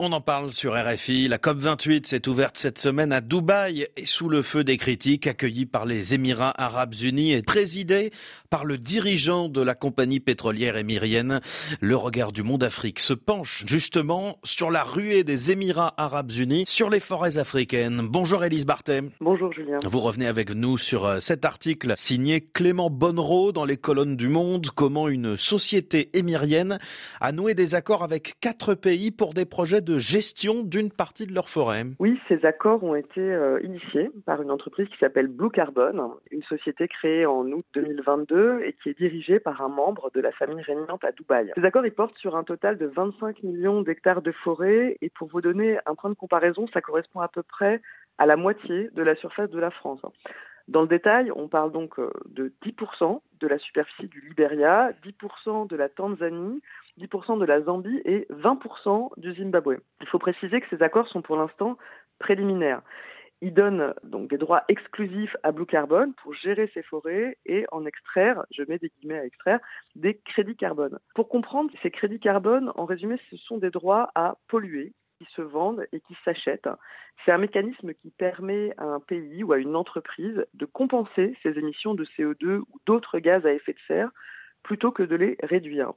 On en parle sur RFI. La COP28 s'est ouverte cette semaine à Dubaï et sous le feu des critiques, accueillie par les Émirats Arabes Unis et présidée par le dirigeant de la compagnie pétrolière émirienne. Le regard du Monde Afrique se penche justement sur la ruée des Émirats Arabes Unis, sur les forêts africaines. Bonjour Élise Barthé. Bonjour Julien. Vous revenez avec nous sur cet article signé Clément Bonnerot dans les colonnes du Monde. Comment une société émirienne a noué des accords avec 4 pays pour des projets de gestion d'une partie de leur forêt. Oui, ces accords ont été initiés par une entreprise qui s'appelle Blue Carbon, une société créée en août 2022 et qui est dirigée par un membre de la famille régnante à Dubaï. Ces accords, ils portent sur un total de 25 millions d'hectares de forêt et pour vous donner un point de comparaison, ça correspond à peu près à la moitié de la surface de la France. Dans le détail, on parle donc de 10% de la superficie du Liberia, 10% de la Tanzanie, 10% de la Zambie et 20% du Zimbabwe. Il faut préciser que ces accords sont pour l'instant préliminaires. Ils donnent donc des droits exclusifs à Blue Carbon pour gérer ces forêts et en extraire, je mets des guillemets à extraire, des crédits carbone. Pour comprendre, ces crédits carbone, en résumé, ce sont des droits à polluer, qui se vendent et qui s'achètent. C'est un mécanisme qui permet à un pays ou à une entreprise de compenser ses émissions de CO2 ou d'autres gaz à effet de serre plutôt que de les réduire.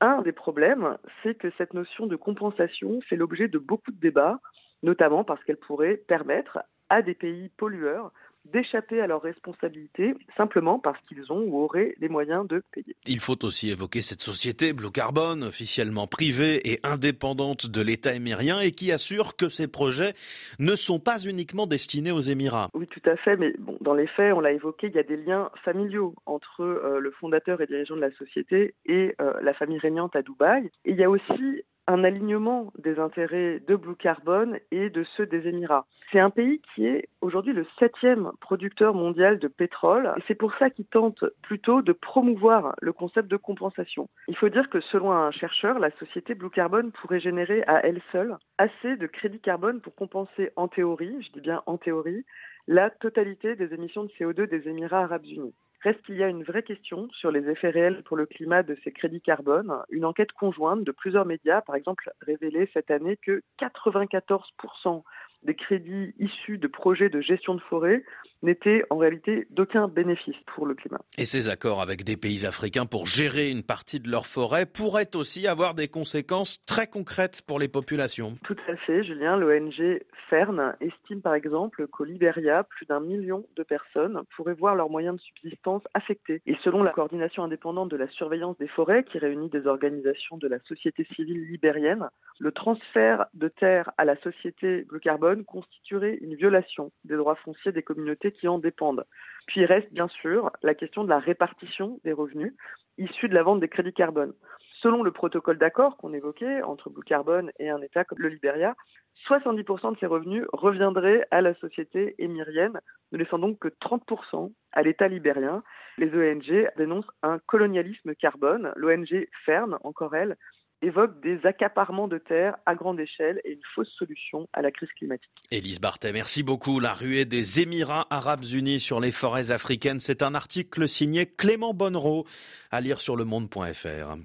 Un des problèmes, c'est que cette notion de compensation fait l'objet de beaucoup de débats, notamment parce qu'elle pourrait permettre à des pays pollueurs d'échapper à leurs responsabilités simplement parce qu'ils ont ou auraient les moyens de payer. Il faut aussi évoquer cette société Blue Carbon, officiellement privée et indépendante de l'État émirien et qui assure que ces projets ne sont pas uniquement destinés aux Émirats. Oui, tout à fait, mais bon, dans les faits, on l'a évoqué, il y a des liens familiaux entre le fondateur et dirigeant de la société et la famille régnante à Dubaï. Et il y a aussi un alignement des intérêts de Blue Carbon et de ceux des Émirats. C'est un pays qui est aujourd'hui le 7e producteur mondial de pétrole. Et c'est pour ça qu'il tente plutôt de promouvoir le concept de compensation. Il faut dire que selon un chercheur, la société Blue Carbon pourrait générer à elle seule assez de crédits carbone pour compenser en théorie, je dis bien en théorie, la totalité des émissions de CO2 des Émirats Arabes Unis. Reste qu'il y a une vraie question sur les effets réels pour le climat de ces crédits carbone. Une enquête conjointe de plusieurs médias, par exemple, révélait cette année que 94% des crédits issus de projets de gestion de forêt n'étaient en réalité d'aucun bénéfice pour le climat. Et ces accords avec des pays africains pour gérer une partie de leurs forêts pourraient aussi avoir des conséquences très concrètes pour les populations. Tout à fait, Julien. L'ONG FERN estime par exemple qu'au Liberia, plus d'1 million de personnes pourraient voir leurs moyens de subsistance affectés. Et selon la coordination indépendante de la surveillance des forêts, qui réunit des organisations de la société civile libérienne, le transfert de terres à la société Blue Carbon constituerait une violation des droits fonciers des communautés qui en dépendent. Puis reste bien sûr la question de la répartition des revenus issus de la vente des crédits carbone. Selon le protocole d'accord qu'on évoquait entre Blue Carbon et un État comme le Liberia, 70% de ces revenus reviendraient à la société émirienne, ne laissant donc que 30% à l'État libérien. Les ONG dénoncent un colonialisme carbone. L'ONG FERN, encore elle, évoque des accaparements de terres à grande échelle et une fausse solution à la crise climatique. Élise Barthé, merci beaucoup. La ruée des Émirats Arabes Unis sur les forêts africaines, c'est un article signé Clément Bonnerot à lire sur lemonde.fr.